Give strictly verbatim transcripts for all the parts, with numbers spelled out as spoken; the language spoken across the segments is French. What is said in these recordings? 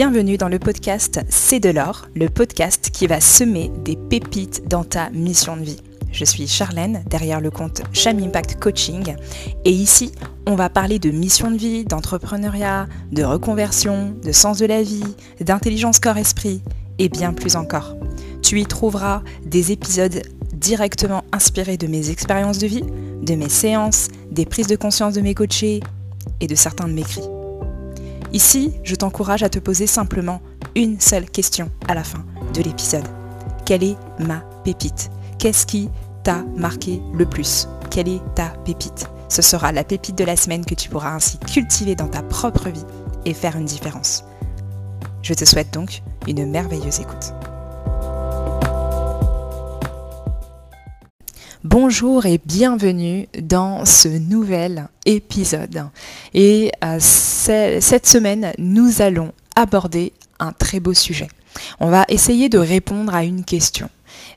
Bienvenue dans le podcast C'est de l'or, le podcast qui va semer des pépites dans ta mission de vie. Je suis Charlène, derrière le compte Cham Impact Coaching, et ici, on va parler de mission de vie, d'entrepreneuriat, de reconversion, de sens de la vie, d'intelligence corps-esprit, et bien plus encore. Tu y trouveras des épisodes directement inspirés de mes expériences de vie, de mes séances, des prises de conscience de mes coachés et de certains de mes cris. Ici, je t'encourage à te poser simplement une seule question à la fin de l'épisode. Quelle est ma pépite ? Qu'est-ce qui t'a marqué le plus ? Quelle est ta pépite ? Ce sera la pépite de la semaine que tu pourras ainsi cultiver dans ta propre vie et faire une différence. Je te souhaite donc une merveilleuse écoute. Bonjour et bienvenue dans ce nouvel épisode. Et euh, cette semaine, nous allons aborder un très beau sujet. On va essayer de répondre à une question.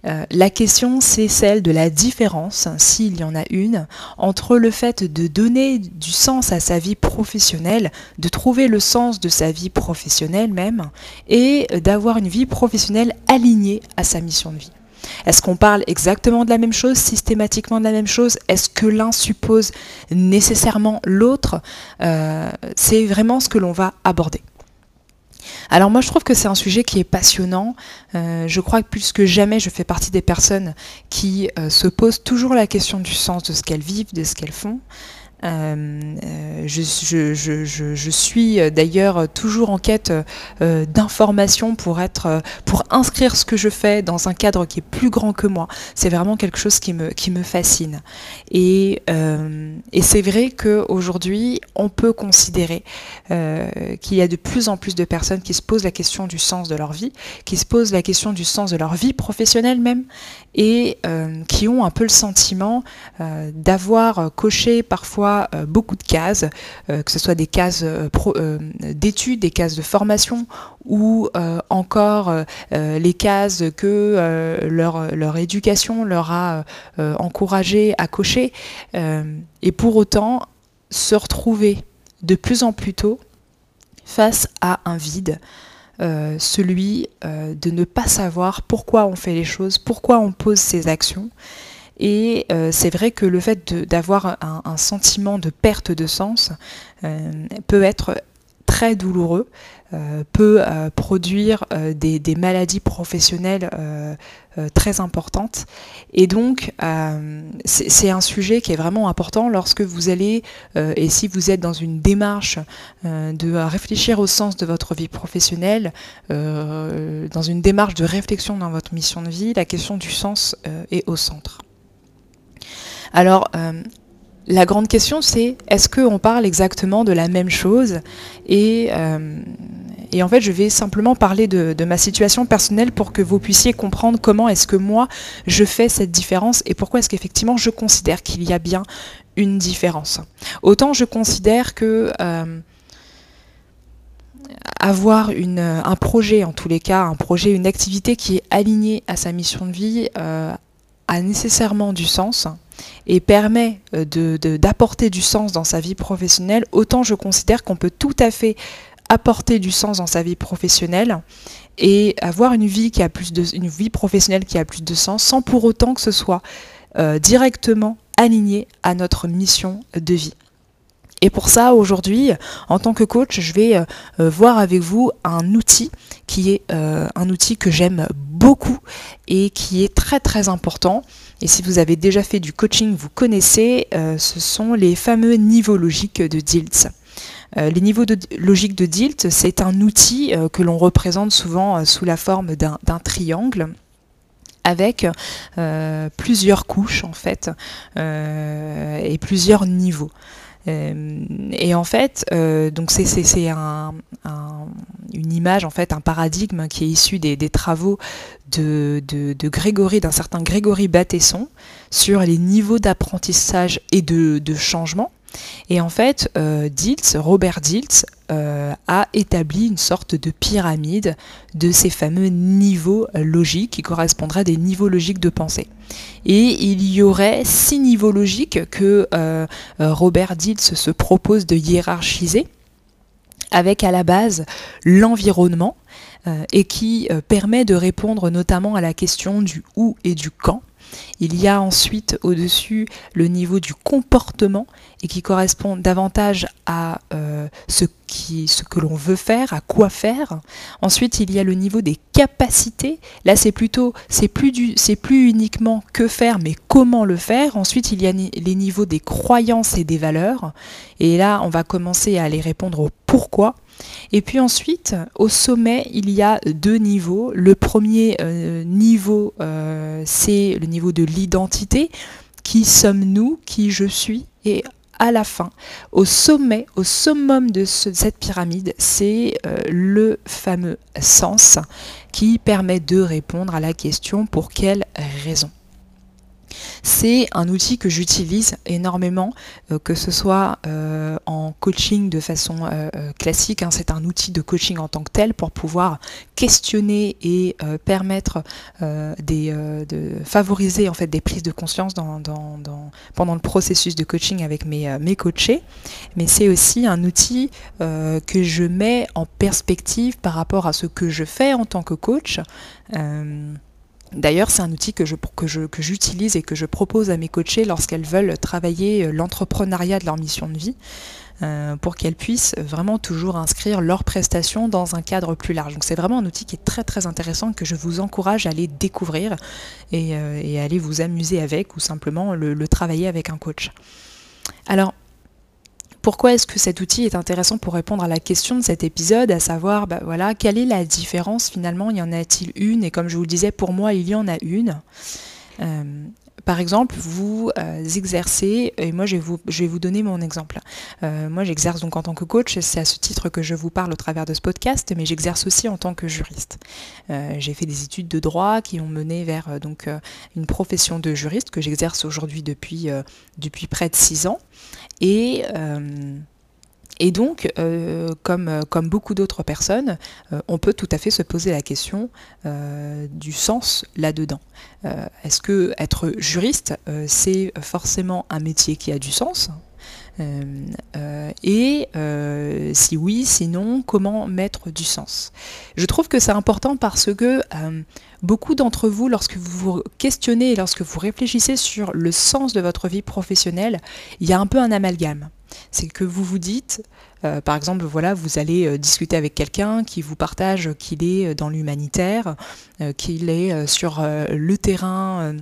Euh, la question, c'est celle de la différence, s'il y en a une, entre le fait de donner du sens à sa vie professionnelle, de trouver le sens de sa vie professionnelle même, et d'avoir une vie professionnelle alignée à sa mission de vie. Est-ce qu'on parle exactement de la même chose, systématiquement de la même chose? Est-ce que l'un suppose nécessairement l'autre? euh, C'est vraiment ce que l'on va aborder. Alors moi je trouve que c'est un sujet qui est passionnant. Euh, je crois que plus que jamais je fais partie des personnes qui euh, se posent toujours la question du sens de ce qu'elles vivent, de ce qu'elles font. Euh, je, je, je, je, je suis d'ailleurs toujours en quête euh, d'informations pour être, pour inscrire ce que je fais dans un cadre qui est plus grand que moi. C'est vraiment quelque chose qui me, qui me fascine. Et, euh, et c'est vrai qu'aujourd'hui, on peut considérer euh, qu'il y a de plus en plus de personnes qui se posent la question du sens de leur vie, qui se posent la question du sens de leur vie professionnelle même, et euh, qui ont un peu le sentiment euh, d'avoir coché parfois beaucoup de cases, euh, que ce soit des cases euh, pro, euh, d'études, des cases de formation ou euh, encore euh, les cases que euh, leur, leur éducation leur a euh, encouragé à cocher euh, et pour autant se retrouver de plus en plus tôt face à un vide, euh, celui euh, de ne pas savoir pourquoi on fait les choses, pourquoi on pose ses actions. Et euh, c'est vrai que le fait de, d'avoir un, un sentiment de perte de sens euh, peut être très douloureux, euh, peut euh, produire euh, des, des maladies professionnelles euh, euh, très importantes. Et donc, euh, c'est, c'est un sujet qui est vraiment important lorsque vous allez, euh, et si vous êtes dans une démarche euh, de réfléchir au sens de votre vie professionnelle, euh, dans une démarche de réflexion dans votre mission de vie, la question du sens euh, est au centre. Alors, euh, la grande question, c'est est-ce qu'on parle exactement de la même chose ? Et, euh, et en fait, je vais simplement parler de, de ma situation personnelle pour que vous puissiez comprendre comment est-ce que moi, je fais cette différence et pourquoi est-ce qu'effectivement, je considère qu'il y a bien une différence. Autant je considère que... Euh, avoir une, un projet, en tous les cas, un projet, une activité qui est alignée à sa mission de vie... Euh, a nécessairement du sens et permet de, de, d'apporter du sens dans sa vie professionnelle, autant je considère qu'on peut tout à fait apporter du sens dans sa vie professionnelle et avoir une vie qui a plus de, une vie professionnelle qui a plus de sens sans pour autant que ce soit euh, directement aligné à notre mission de vie. Et pour ça, aujourd'hui, en tant que coach, je vais euh, voir avec vous un outil qui est euh, un outil que j'aime beaucoup et qui est très très important. Et si vous avez déjà fait du coaching, vous connaissez, euh, ce sont les fameux niveaux logiques de Dilts. Euh, les niveaux de, logiques de Dilts, c'est un outil euh, que l'on représente souvent euh, sous la forme d'un, d'un triangle, avec euh, plusieurs couches en fait euh, et plusieurs niveaux. Euh, et en fait, euh, donc c'est, c'est, c'est un, un, une image, en fait, un paradigme qui est issu des, des travaux de, de, de Gregory, d'un certain Gregory Batesson sur les niveaux d'apprentissage et de, de changement. Et en fait, euh, Dilts, Robert Dilts euh, a établi une sorte de pyramide de ces fameux niveaux logiques qui correspondraient à des niveaux logiques de pensée. Et il y aurait six niveaux logiques que euh, Robert Dilts se propose de hiérarchiser avec à la base l'environnement euh, et qui euh, permet de répondre notamment à la question du où et du quand. Il y a ensuite au-dessus le niveau du comportement et qui correspond davantage à euh, ce, qui, ce que l'on veut faire, à quoi faire. Ensuite, il y a le niveau des capacités. Là, c'est plutôt, c'est plus du, c'est plus uniquement que faire, mais comment le faire. Ensuite, il y a ni, les niveaux des croyances et des valeurs. Et là, on va commencer à aller répondre au pourquoi. Et puis ensuite, au sommet, il y a deux niveaux. Le premier euh, niveau, euh, c'est le niveau de l'identité. Qui sommes-nous? Qui je suis? Et à la fin, au sommet, au summum de ce, cette pyramide, c'est euh, le fameux sens qui permet de répondre à la question « Pour quelle raison ?» C'est un outil que j'utilise énormément, euh, que ce soit euh, en coaching de façon euh, classique, hein, c'est un outil de coaching en tant que tel pour pouvoir questionner et euh, permettre euh, des, euh, de favoriser en fait, des prises de conscience dans, dans, dans, pendant le processus de coaching avec mes, euh, mes coachés. Mais c'est aussi un outil euh, que je mets en perspective par rapport à ce que je fais en tant que coach. Euh, D'ailleurs, c'est un outil que je, que je, que j'utilise et que je propose à mes coachées lorsqu'elles veulent travailler l'entrepreneuriat de leur mission de vie, euh, pour qu'elles puissent vraiment toujours inscrire leurs prestations dans un cadre plus large. Donc c'est vraiment un outil qui est très très intéressant, que je vous encourage à aller découvrir et, euh, et à aller vous amuser avec, ou simplement le, le travailler avec un coach. Alors, pourquoi est-ce que cet outil est intéressant pour répondre à la question de cet épisode, à savoir, bah voilà, quelle est la différence finalement, y en a-t-il une? Et comme je vous le disais, pour moi, il y en a une. Euh, par exemple, vous euh, exercez, et moi je vais vous, je vais vous donner mon exemple. Euh, moi j'exerce donc en tant que coach, c'est à ce titre que je vous parle au travers de ce podcast, mais j'exerce aussi en tant que juriste. Euh, j'ai fait des études de droit qui ont mené vers euh, donc, euh, une profession de juriste que j'exerce aujourd'hui depuis, euh, depuis près de six ans. Et, euh, et donc, euh, comme, comme beaucoup d'autres personnes, euh, on peut tout à fait se poser la question euh, du sens là-dedans. Euh, est-ce que être juriste, euh, c'est forcément un métier qui a du sens ? Euh, euh, et euh, si oui, sinon, comment mettre du sens? Je trouve que c'est important parce que euh, beaucoup d'entre vous, lorsque vous vous questionnez et lorsque vous réfléchissez sur le sens de votre vie professionnelle, il y a un peu un amalgame. C'est que vous vous dites, euh, par exemple, voilà, vous allez euh, discuter avec quelqu'un qui vous partage qu'il est dans l'humanitaire, euh, qu'il est euh, sur euh, le terrain... Euh,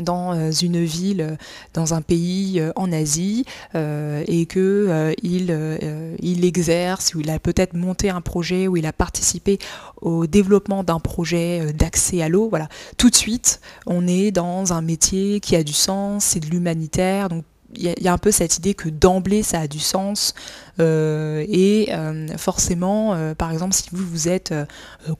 dans une ville, dans un pays en Asie, euh, et qu'il euh, euh, il exerce, ou il a peut-être monté un projet, ou il a participé au développement d'un projet d'accès à l'eau. Voilà. Tout de suite, on est dans un métier qui a du sens, c'est de l'humanitaire, donc il y, y a un peu cette idée que d'emblée ça a du sens, euh, et euh, forcément, euh, par exemple, si vous, vous êtes euh,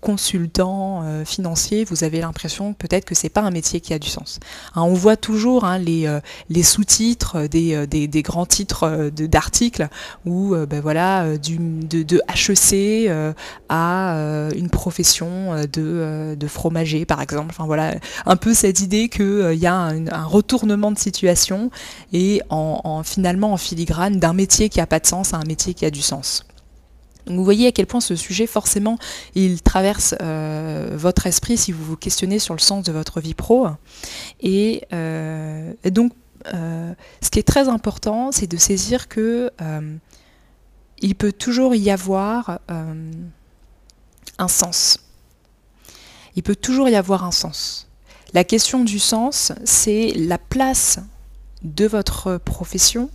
consultant euh, financier, vous avez l'impression peut-être que c'est pas un métier qui a du sens. Hein, on voit toujours hein, les, euh, les sous-titres des, des, des grands titres euh, de, d'articles où euh, ben voilà, du, de, de H E C euh, à euh, une profession de, euh, de fromager, par exemple. Enfin, voilà, un peu cette idée qu'il euh, y a un, un retournement de situation et En, en, finalement en filigrane d'un métier qui n'a pas de sens à un métier qui a du sens. Donc vous voyez à quel point ce sujet, forcément, il traverse euh, votre esprit si vous vous questionnez sur le sens de votre vie pro. Et, euh, et donc, euh, ce qui est très important, c'est de saisir que euh, il peut toujours y avoir euh, un sens. Il peut toujours y avoir un sens. La question du sens, c'est la place de votre profession,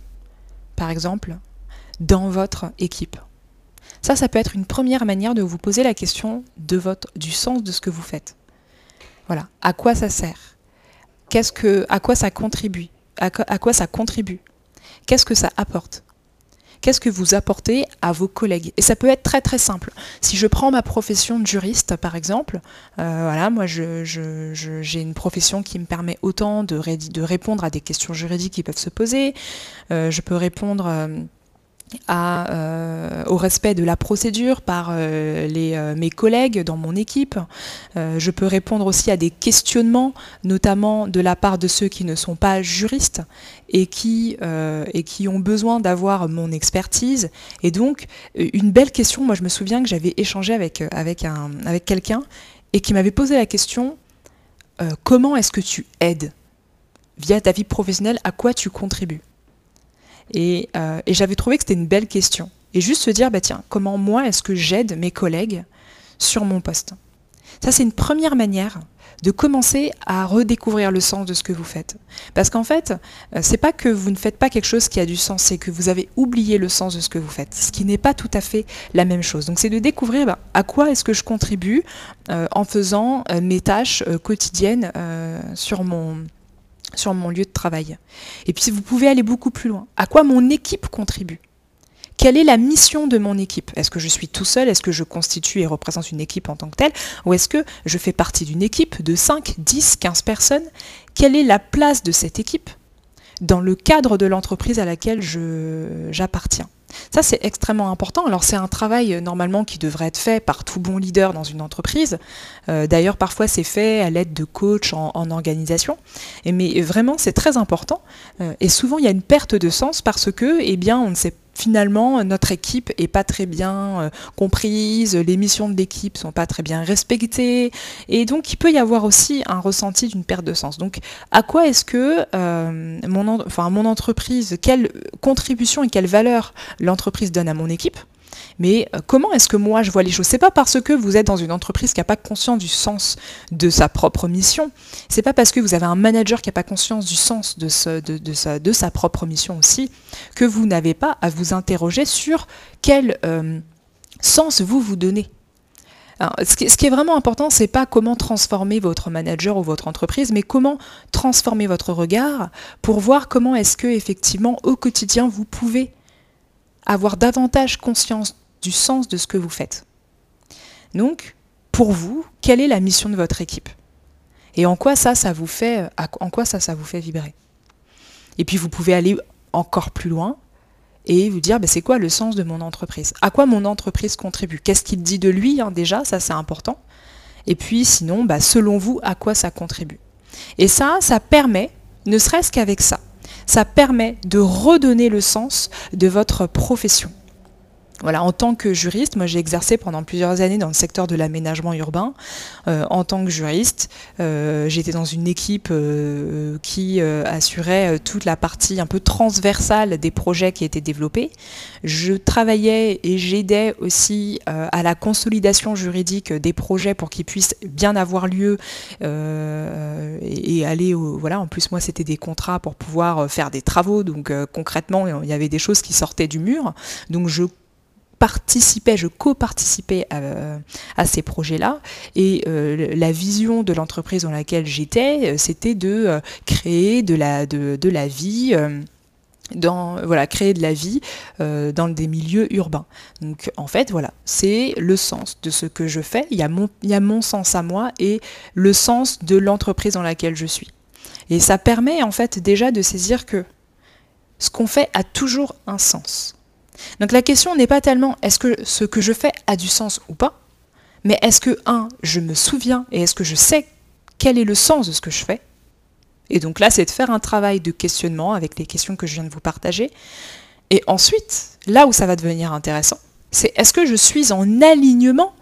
par exemple, dans votre équipe. Ça, ça peut être une première manière de vous poser la question de votre, du sens de ce que vous faites. Voilà, à quoi ça sert? Qu'est-ce que, à quoi ça contribue? À quoi, à quoi ça contribue? Qu'est-ce que ça apporte? Qu'est-ce que vous apportez à vos collègues? Et ça peut être très très simple. Si je prends ma profession de juriste, par exemple, euh, voilà, moi je, je, je, j'ai une profession qui me permet autant de, ré- de répondre à des questions juridiques qui peuvent se poser. Euh, je peux répondre... Euh, à, euh, au respect de la procédure par euh, les, euh, mes collègues dans mon équipe. Euh, je peux répondre aussi à des questionnements, notamment de la part de ceux qui ne sont pas juristes et qui, euh, et qui ont besoin d'avoir mon expertise. Et donc, une belle question, moi je me souviens que j'avais échangé avec, avec, un, avec quelqu'un et qui m'avait posé la question euh, « Comment est-ce que tu aides via ta vie professionnelle, à quoi tu contribues ?» Et, euh, et j'avais trouvé que c'était une belle question. Et juste se dire, bah tiens, comment moi est-ce que j'aide mes collègues sur mon poste? Ça, c'est une première manière de commencer à redécouvrir le sens de ce que vous faites. Parce qu'en fait, c'est pas que vous ne faites pas quelque chose qui a du sens, c'est que vous avez oublié le sens de ce que vous faites, ce qui n'est pas tout à fait la même chose. Donc c'est de découvrir bah, à quoi est-ce que je contribue euh, en faisant euh, mes tâches euh, quotidiennes euh, sur mon... sur mon lieu de travail. Et puis vous pouvez aller beaucoup plus loin. À quoi mon équipe contribue? Quelle est la mission de mon équipe? Est-ce que je suis tout seul? Est-ce que je constitue et représente une équipe en tant que telle? Ou est-ce que je fais partie d'une équipe de cinq, dix, quinze personnes? Quelle est la place de cette équipe dans le cadre de l'entreprise à laquelle je, j'appartiens? Ça, c'est extrêmement important. Alors, c'est un travail, normalement, qui devrait être fait par tout bon leader dans une entreprise. Euh, d'ailleurs, parfois, c'est fait à l'aide de coachs en, en organisation. Et, mais vraiment, c'est très important. Euh, et souvent, il y a une perte de sens parce que, eh bien, on ne sait finalement, notre équipe n'est pas très bien euh, comprise, les missions de l'équipe ne sont pas très bien respectées. Et donc, il peut y avoir aussi un ressenti d'une perte de sens. Donc, à quoi est-ce que euh, mon, en, enfin, mon entreprise, quelle contribution et quelle valeur l'entreprise donne à mon équipe, mais comment est-ce que moi je vois les choses? C'est pas parce que vous êtes dans une entreprise qui n'a pas conscience du sens de sa propre mission, c'est pas parce que vous avez un manager qui n'a pas conscience du sens de, ce, de, de, sa, de sa propre mission aussi, que vous n'avez pas à vous interroger sur quel euh, sens vous vous donnez. Alors, ce qui est vraiment important, c'est pas comment transformer votre manager ou votre entreprise, mais comment transformer votre regard pour voir comment est-ce que effectivement au quotidien vous pouvez avoir davantage conscience du sens de ce que vous faites. Donc, pour vous, quelle est la mission de votre équipe? Et en quoi ça, ça vous fait, en quoi ça, ça vous fait vibrer? Et puis, vous pouvez aller encore plus loin et vous dire, ben, c'est quoi le sens de mon entreprise? À quoi mon entreprise contribue? Qu'est-ce qu'il dit de lui, hein, déjà? Ça, c'est important. Et puis, sinon, ben, selon vous, à quoi ça contribue? Et ça, ça permet, ne serait-ce qu'avec ça, ça permet de redonner le sens de votre profession. Voilà, en tant que juriste, moi j'ai exercé pendant plusieurs années dans le secteur de l'aménagement urbain. Euh, en tant que juriste, euh, j'étais dans une équipe euh, qui euh, assurait toute la partie un peu transversale des projets qui étaient développés. Je travaillais et j'aidais aussi euh, à la consolidation juridique des projets pour qu'ils puissent bien avoir lieu euh, et, et aller au, voilà, en plus moi c'était des contrats pour pouvoir faire des travaux, donc euh, concrètement il y avait des choses qui sortaient du mur, donc je participais, je co-participais à, à ces projets-là et euh, la vision de l'entreprise dans laquelle j'étais, c'était de euh, créer de la, de, de la vie euh, dans, voilà, créer de la vie euh, dans des milieux urbains. Donc en fait, voilà, c'est le sens de ce que je fais, il y a mon, il y a mon sens à moi et le sens de l'entreprise dans laquelle je suis. Et ça permet en fait déjà de saisir que ce qu'on fait a toujours un sens. Donc la question n'est pas tellement est-ce que ce que je fais a du sens ou pas, mais est-ce que, un, je me souviens et est-ce que je sais quel est le sens de ce que je fais? Et donc là, c'est de faire un travail de questionnement avec les questions que je viens de vous partager. Et ensuite, là où ça va devenir intéressant, c'est est-ce que je suis en alignement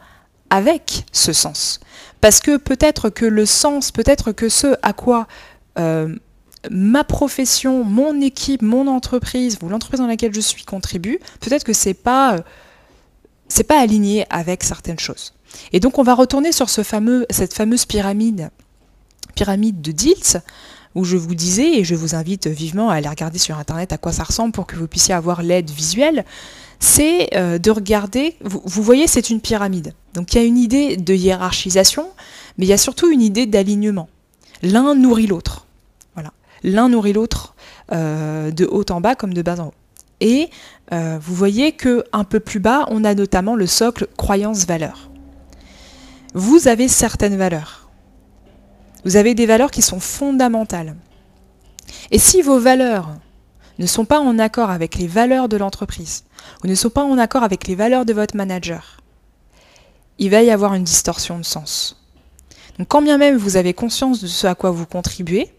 avec ce sens? Parce que peut-être que le sens, peut-être que ce à quoi... Euh, ma profession, mon équipe, mon entreprise ou l'entreprise dans laquelle je suis contribue, peut-être que c'est pas, c'est pas aligné avec certaines choses. Et donc on va retourner sur ce fameux, cette fameuse pyramide, pyramide de Dilts, où je vous disais, et je vous invite vivement à aller regarder sur internet à quoi ça ressemble pour que vous puissiez avoir l'aide visuelle, c'est de regarder, vous, vous voyez c'est une pyramide, donc il y a une idée de hiérarchisation, mais il y a surtout une idée d'alignement, l'un nourrit l'autre. L'un nourrit l'autre euh, de haut en bas comme de bas en haut. Et euh, vous voyez qu'un peu plus bas, on a notamment le socle croyance-valeur. Vous avez certaines valeurs. Vous avez des valeurs qui sont fondamentales. Et si vos valeurs ne sont pas en accord avec les valeurs de l'entreprise ou ne sont pas en accord avec les valeurs de votre manager, il va y avoir une distorsion de sens. Donc quand bien même vous avez conscience de ce à quoi vous contribuez,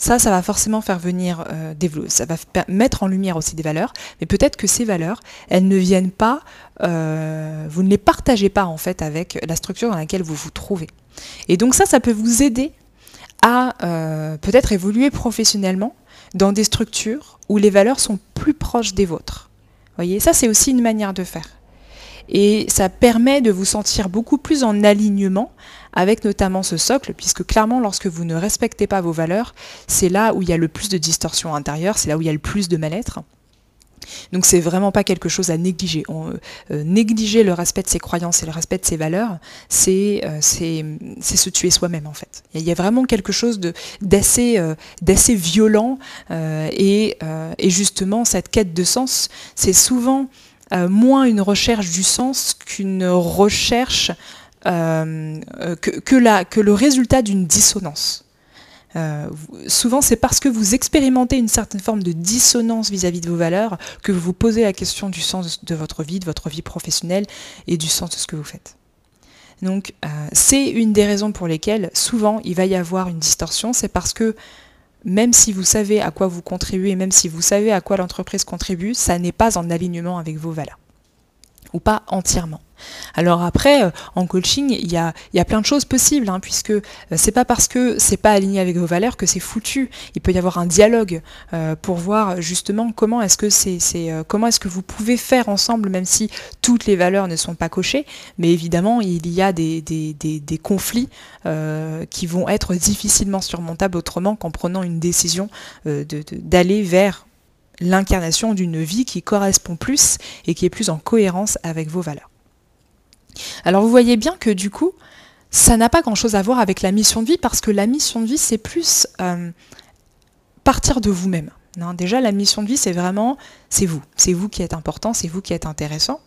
ça, ça va forcément faire venir, euh, développer, ça va mettre en lumière aussi des valeurs, mais peut-être que ces valeurs, elles ne viennent pas, euh, vous ne les partagez pas en fait avec la structure dans laquelle vous vous trouvez. Et donc ça, ça peut vous aider à euh, peut-être évoluer professionnellement dans des structures où les valeurs sont plus proches des vôtres. Voyez, ça c'est aussi une manière de faire. Et ça permet de vous sentir beaucoup plus en alignement avec notamment ce socle, puisque clairement lorsque vous ne respectez pas vos valeurs, c'est là où il y a le plus de distorsion intérieure, c'est là où il y a le plus de mal-être. Donc c'est vraiment pas quelque chose à négliger. On, euh, négliger le respect de ses croyances et le respect de ses valeurs, c'est euh, c'est se tuer soi-même en fait. Il y a vraiment quelque chose d'assez euh, d'assez violent euh, et, euh, et justement cette quête de sens, c'est souvent Euh, moins une recherche du sens qu'une recherche euh, que, que, la, que le résultat d'une dissonance. Euh, souvent c'est parce que vous expérimentez une certaine forme de dissonance vis-à-vis de vos valeurs que vous vous posez la question du sens de votre vie, de votre vie professionnelle et du sens de ce que vous faites. Donc euh, c'est une des raisons pour lesquelles souvent il va y avoir une distorsion, c'est parce que même si vous savez à quoi vous contribuez, même si vous savez à quoi l'entreprise contribue, ça n'est pas en alignement avec vos valeurs. Ou pas entièrement. Alors après, en coaching, il y a, il y a plein de choses possibles, hein, puisque c'est pas parce que c'est pas aligné avec vos valeurs que c'est foutu. Il peut y avoir un dialogue euh, pour voir justement comment est-ce que c'est, c'est, euh, comment est-ce que vous pouvez faire ensemble, même si toutes les valeurs ne sont pas cochées. Mais évidemment, il y a des, des, des, des conflits euh, qui vont être difficilement surmontables autrement qu'en prenant une décision euh, de, de, d'aller vers l'incarnation d'une vie qui correspond plus et qui est plus en cohérence avec vos valeurs. Alors vous voyez bien que du coup, ça n'a pas grand-chose à voir avec la mission de vie, parce que la mission de vie, c'est plus euh, partir de vous-même. Déjà, la mission de vie, c'est vraiment, c'est vous. C'est vous qui êtes important, c'est vous qui êtes intéressant.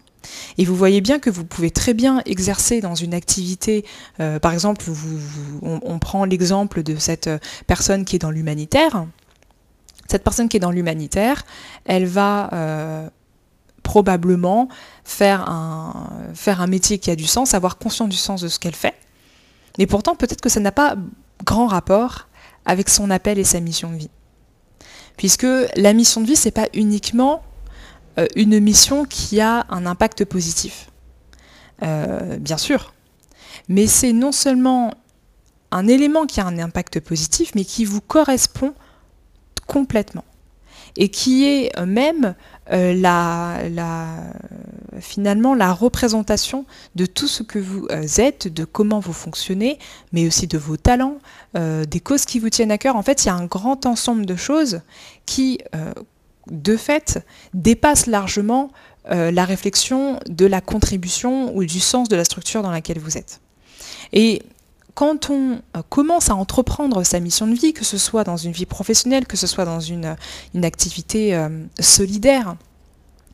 Et vous voyez bien que vous pouvez très bien exercer dans une activité, euh, par exemple, vous, vous, on, on prend l'exemple de cette personne qui est dans l'humanitaire. Cette personne qui est dans l'humanitaire, elle va euh, probablement faire un, faire un métier qui a du sens, avoir conscience du sens de ce qu'elle fait. Mais pourtant, peut-être que ça n'a pas grand rapport avec son appel et sa mission de vie. Puisque la mission de vie, ce n'est pas uniquement euh, une mission qui a un impact positif. Euh, bien sûr. Mais c'est non seulement un élément qui a un impact positif, mais qui vous correspond complètement, et qui est même euh, la, la, finalement la représentation de tout ce que vous êtes, de comment vous fonctionnez, mais aussi de vos talents, euh, des causes qui vous tiennent à cœur. En fait, il y a un grand ensemble de choses qui, euh, de fait, dépassent largement euh, la réflexion de la contribution ou du sens de la structure dans laquelle vous êtes. Et quand on commence à entreprendre sa mission de vie, que ce soit dans une vie professionnelle, que ce soit dans une, une activité euh, solidaire,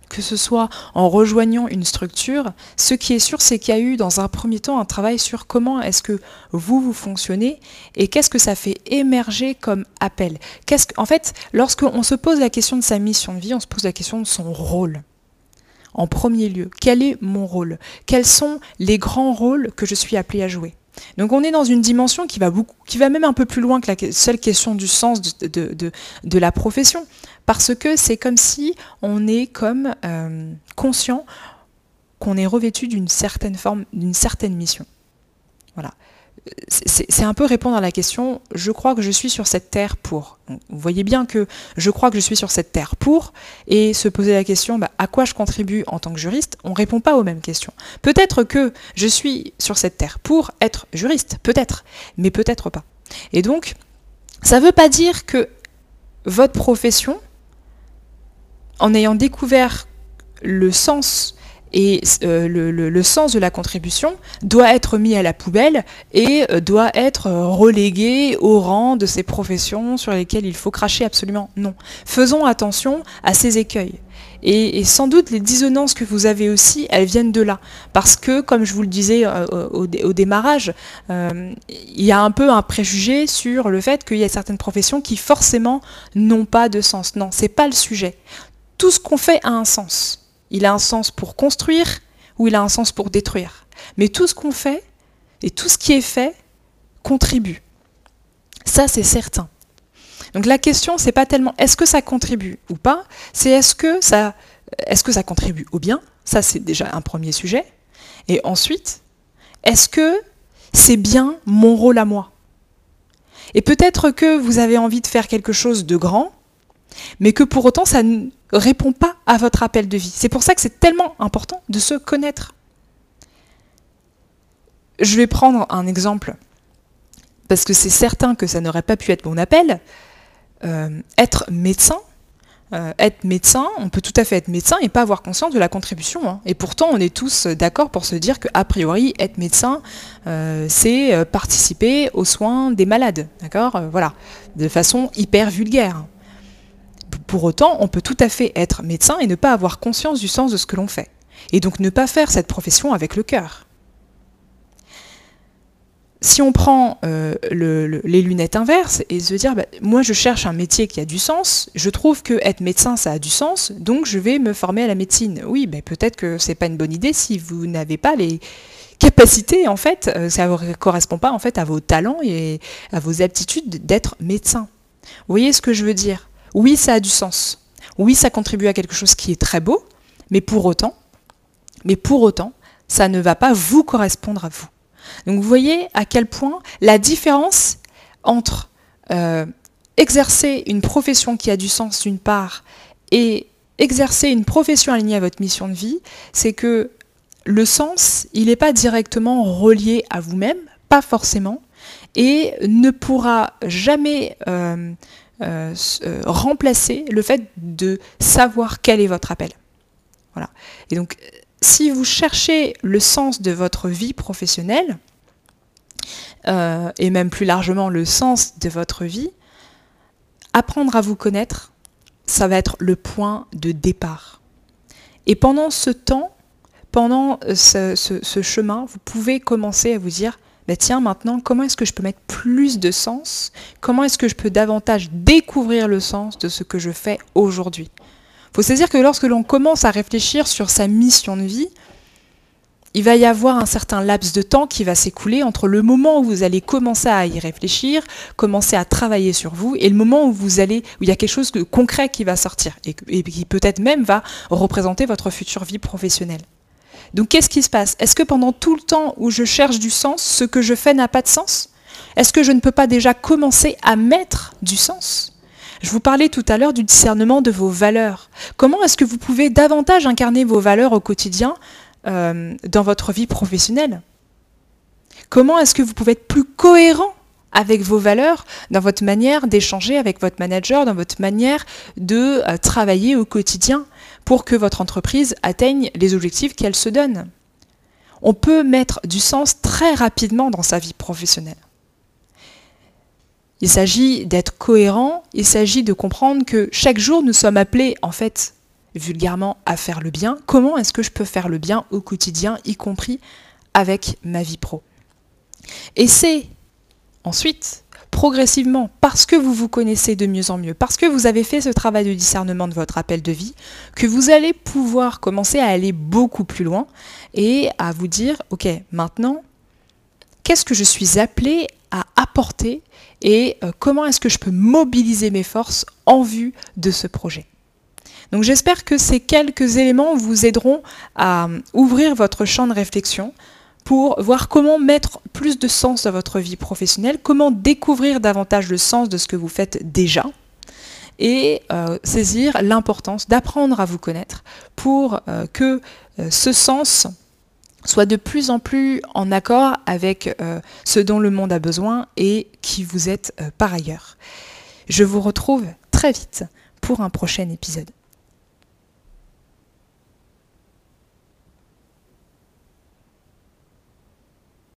que ce soit en rejoignant une structure, ce qui est sûr, c'est qu'il y a eu dans un premier temps un travail sur comment est-ce que vous, vous fonctionnez et qu'est-ce que ça fait émerger comme appel. Qu'est-ce que, en fait, lorsqu'on se pose la question de sa mission de vie, on se pose la question de son rôle. En premier lieu, quel est mon rôle? Quels sont les grands rôles que je suis appelée à jouer? Donc on est dans une dimension qui va, beaucoup, qui va même un peu plus loin que la seule question du sens de, de, de, de la profession, parce que c'est comme si on est comme euh, conscient qu'on est revêtu d'une certaine forme, d'une certaine mission. Voilà. C'est un peu répondre à la question « je crois que je suis sur cette terre pour ». Vous voyez bien que « je crois que je suis sur cette terre pour » et se poser la question bah, « à quoi je contribue en tant que juriste ?» On ne répond pas aux mêmes questions. Peut-être que je suis sur cette terre pour être juriste, peut-être, mais peut-être pas. Et donc, ça ne veut pas dire que votre profession, en ayant découvert le sens et euh, le, le, le sens de la contribution doit être mis à la poubelle et euh, doit être relégué au rang de ces professions sur lesquelles il faut cracher absolument. Non. Faisons attention à ces écueils. Et, et sans doute, les dissonances que vous avez aussi, elles viennent de là. Parce que, comme je vous le disais euh, au, dé, au démarrage, euh, il y a un peu un préjugé sur le fait qu'il y a certaines professions qui forcément n'ont pas de sens. Non, c'est pas le sujet. Tout ce qu'on fait a un sens. Il a un sens pour construire ou il a un sens pour détruire. Mais tout ce qu'on fait et tout ce qui est fait contribue. Ça, c'est certain. Donc la question, c'est pas tellement est-ce que ça contribue ou pas, c'est est-ce que ça, est-ce que ça contribue au bien? Ça, c'est déjà un premier sujet. Et ensuite, est-ce que c'est bien mon rôle à moi? Et peut-être que vous avez envie de faire quelque chose de grand, mais que pour autant, ça ne répond pas à votre appel de vie. C'est pour ça que c'est tellement important de se connaître. Je vais prendre un exemple, parce que c'est certain que ça n'aurait pas pu être mon appel. Euh, être médecin, euh, être médecin, on peut tout à fait être médecin et pas avoir conscience de la contribution. Hein. Et pourtant, on est tous d'accord pour se dire qu'a priori, être médecin, euh, c'est participer aux soins des malades, d'accord, voilà, de façon hyper vulgaire. Pour autant, on peut tout à fait être médecin et ne pas avoir conscience du sens de ce que l'on fait. Et donc ne pas faire cette profession avec le cœur. Si on prend euh, le, le, les lunettes inverses et se dire bah, « moi je cherche un métier qui a du sens, je trouve que être médecin ça a du sens, donc je vais me former à la médecine ». Oui, bah, peut-être que c'est pas une bonne idée si vous n'avez pas les capacités, en fait, euh, ça ne correspond pas en fait, à vos talents et à vos aptitudes d'être médecin. Vous voyez ce que je veux dire? Oui, ça a du sens, oui, ça contribue à quelque chose qui est très beau, mais pour autant, mais pour autant ça ne va pas vous correspondre à vous. Donc vous voyez à quel point la différence entre euh, exercer une profession qui a du sens d'une part et exercer une profession alignée à votre mission de vie, c'est que le sens, il n'est pas directement relié à vous-même, pas forcément, et ne pourra jamais euh, euh, euh, remplacer le fait de savoir quel est votre appel. Voilà. Et donc, si vous cherchez le sens de votre vie professionnelle, euh, et même plus largement le sens de votre vie, apprendre à vous connaître, ça va être le point de départ. Et pendant ce temps, pendant ce, ce, ce chemin, vous pouvez commencer à vous dire, bah tiens, maintenant, comment est-ce que je peux mettre plus de sens? Comment est-ce que je peux davantage découvrir le sens de ce que je fais aujourd'hui? Il faut se dire que lorsque l'on commence à réfléchir sur sa mission de vie, il va y avoir un certain laps de temps qui va s'écouler entre le moment où vous allez commencer à y réfléchir, commencer à travailler sur vous, et le moment où vous allez, où il y a quelque chose de concret qui va sortir, et, et qui peut-être même va représenter votre future vie professionnelle. Donc qu'est-ce qui se passe? Est-ce que pendant tout le temps où je cherche du sens, ce que je fais n'a pas de sens? Est-ce que je ne peux pas déjà commencer à mettre du sens? Je vous parlais tout à l'heure du discernement de vos valeurs. Comment est-ce que vous pouvez davantage incarner vos valeurs au quotidien euh, dans votre vie professionnelle? Comment est-ce que vous pouvez être plus cohérent avec vos valeurs dans votre manière d'échanger avec votre manager, dans votre manière de euh, travailler au quotidien pour que votre entreprise atteigne les objectifs qu'elle se donne? On peut mettre du sens très rapidement dans sa vie professionnelle. Il s'agit d'être cohérent, il s'agit de comprendre que chaque jour nous sommes appelés, en fait, vulgairement, à faire le bien. Comment est-ce que je peux faire le bien au quotidien, y compris avec ma vie pro? Et c'est ensuite, progressivement, parce que vous vous connaissez de mieux en mieux, parce que vous avez fait ce travail de discernement de votre appel de vie, que vous allez pouvoir commencer à aller beaucoup plus loin et à vous dire, ok, maintenant, qu'est-ce que je suis appelé à apporter et comment est-ce que je peux mobiliser mes forces en vue de ce projet. Donc j'espère que ces quelques éléments vous aideront à ouvrir votre champ de réflexion pour voir comment mettre plus de sens dans votre vie professionnelle, comment découvrir davantage le sens de ce que vous faites déjà et euh, saisir l'importance d'apprendre à vous connaître pour euh, que euh, ce sens soit de plus en plus en accord avec euh, ce dont le monde a besoin et qui vous êtes euh, par ailleurs. Je vous retrouve très vite pour un prochain épisode.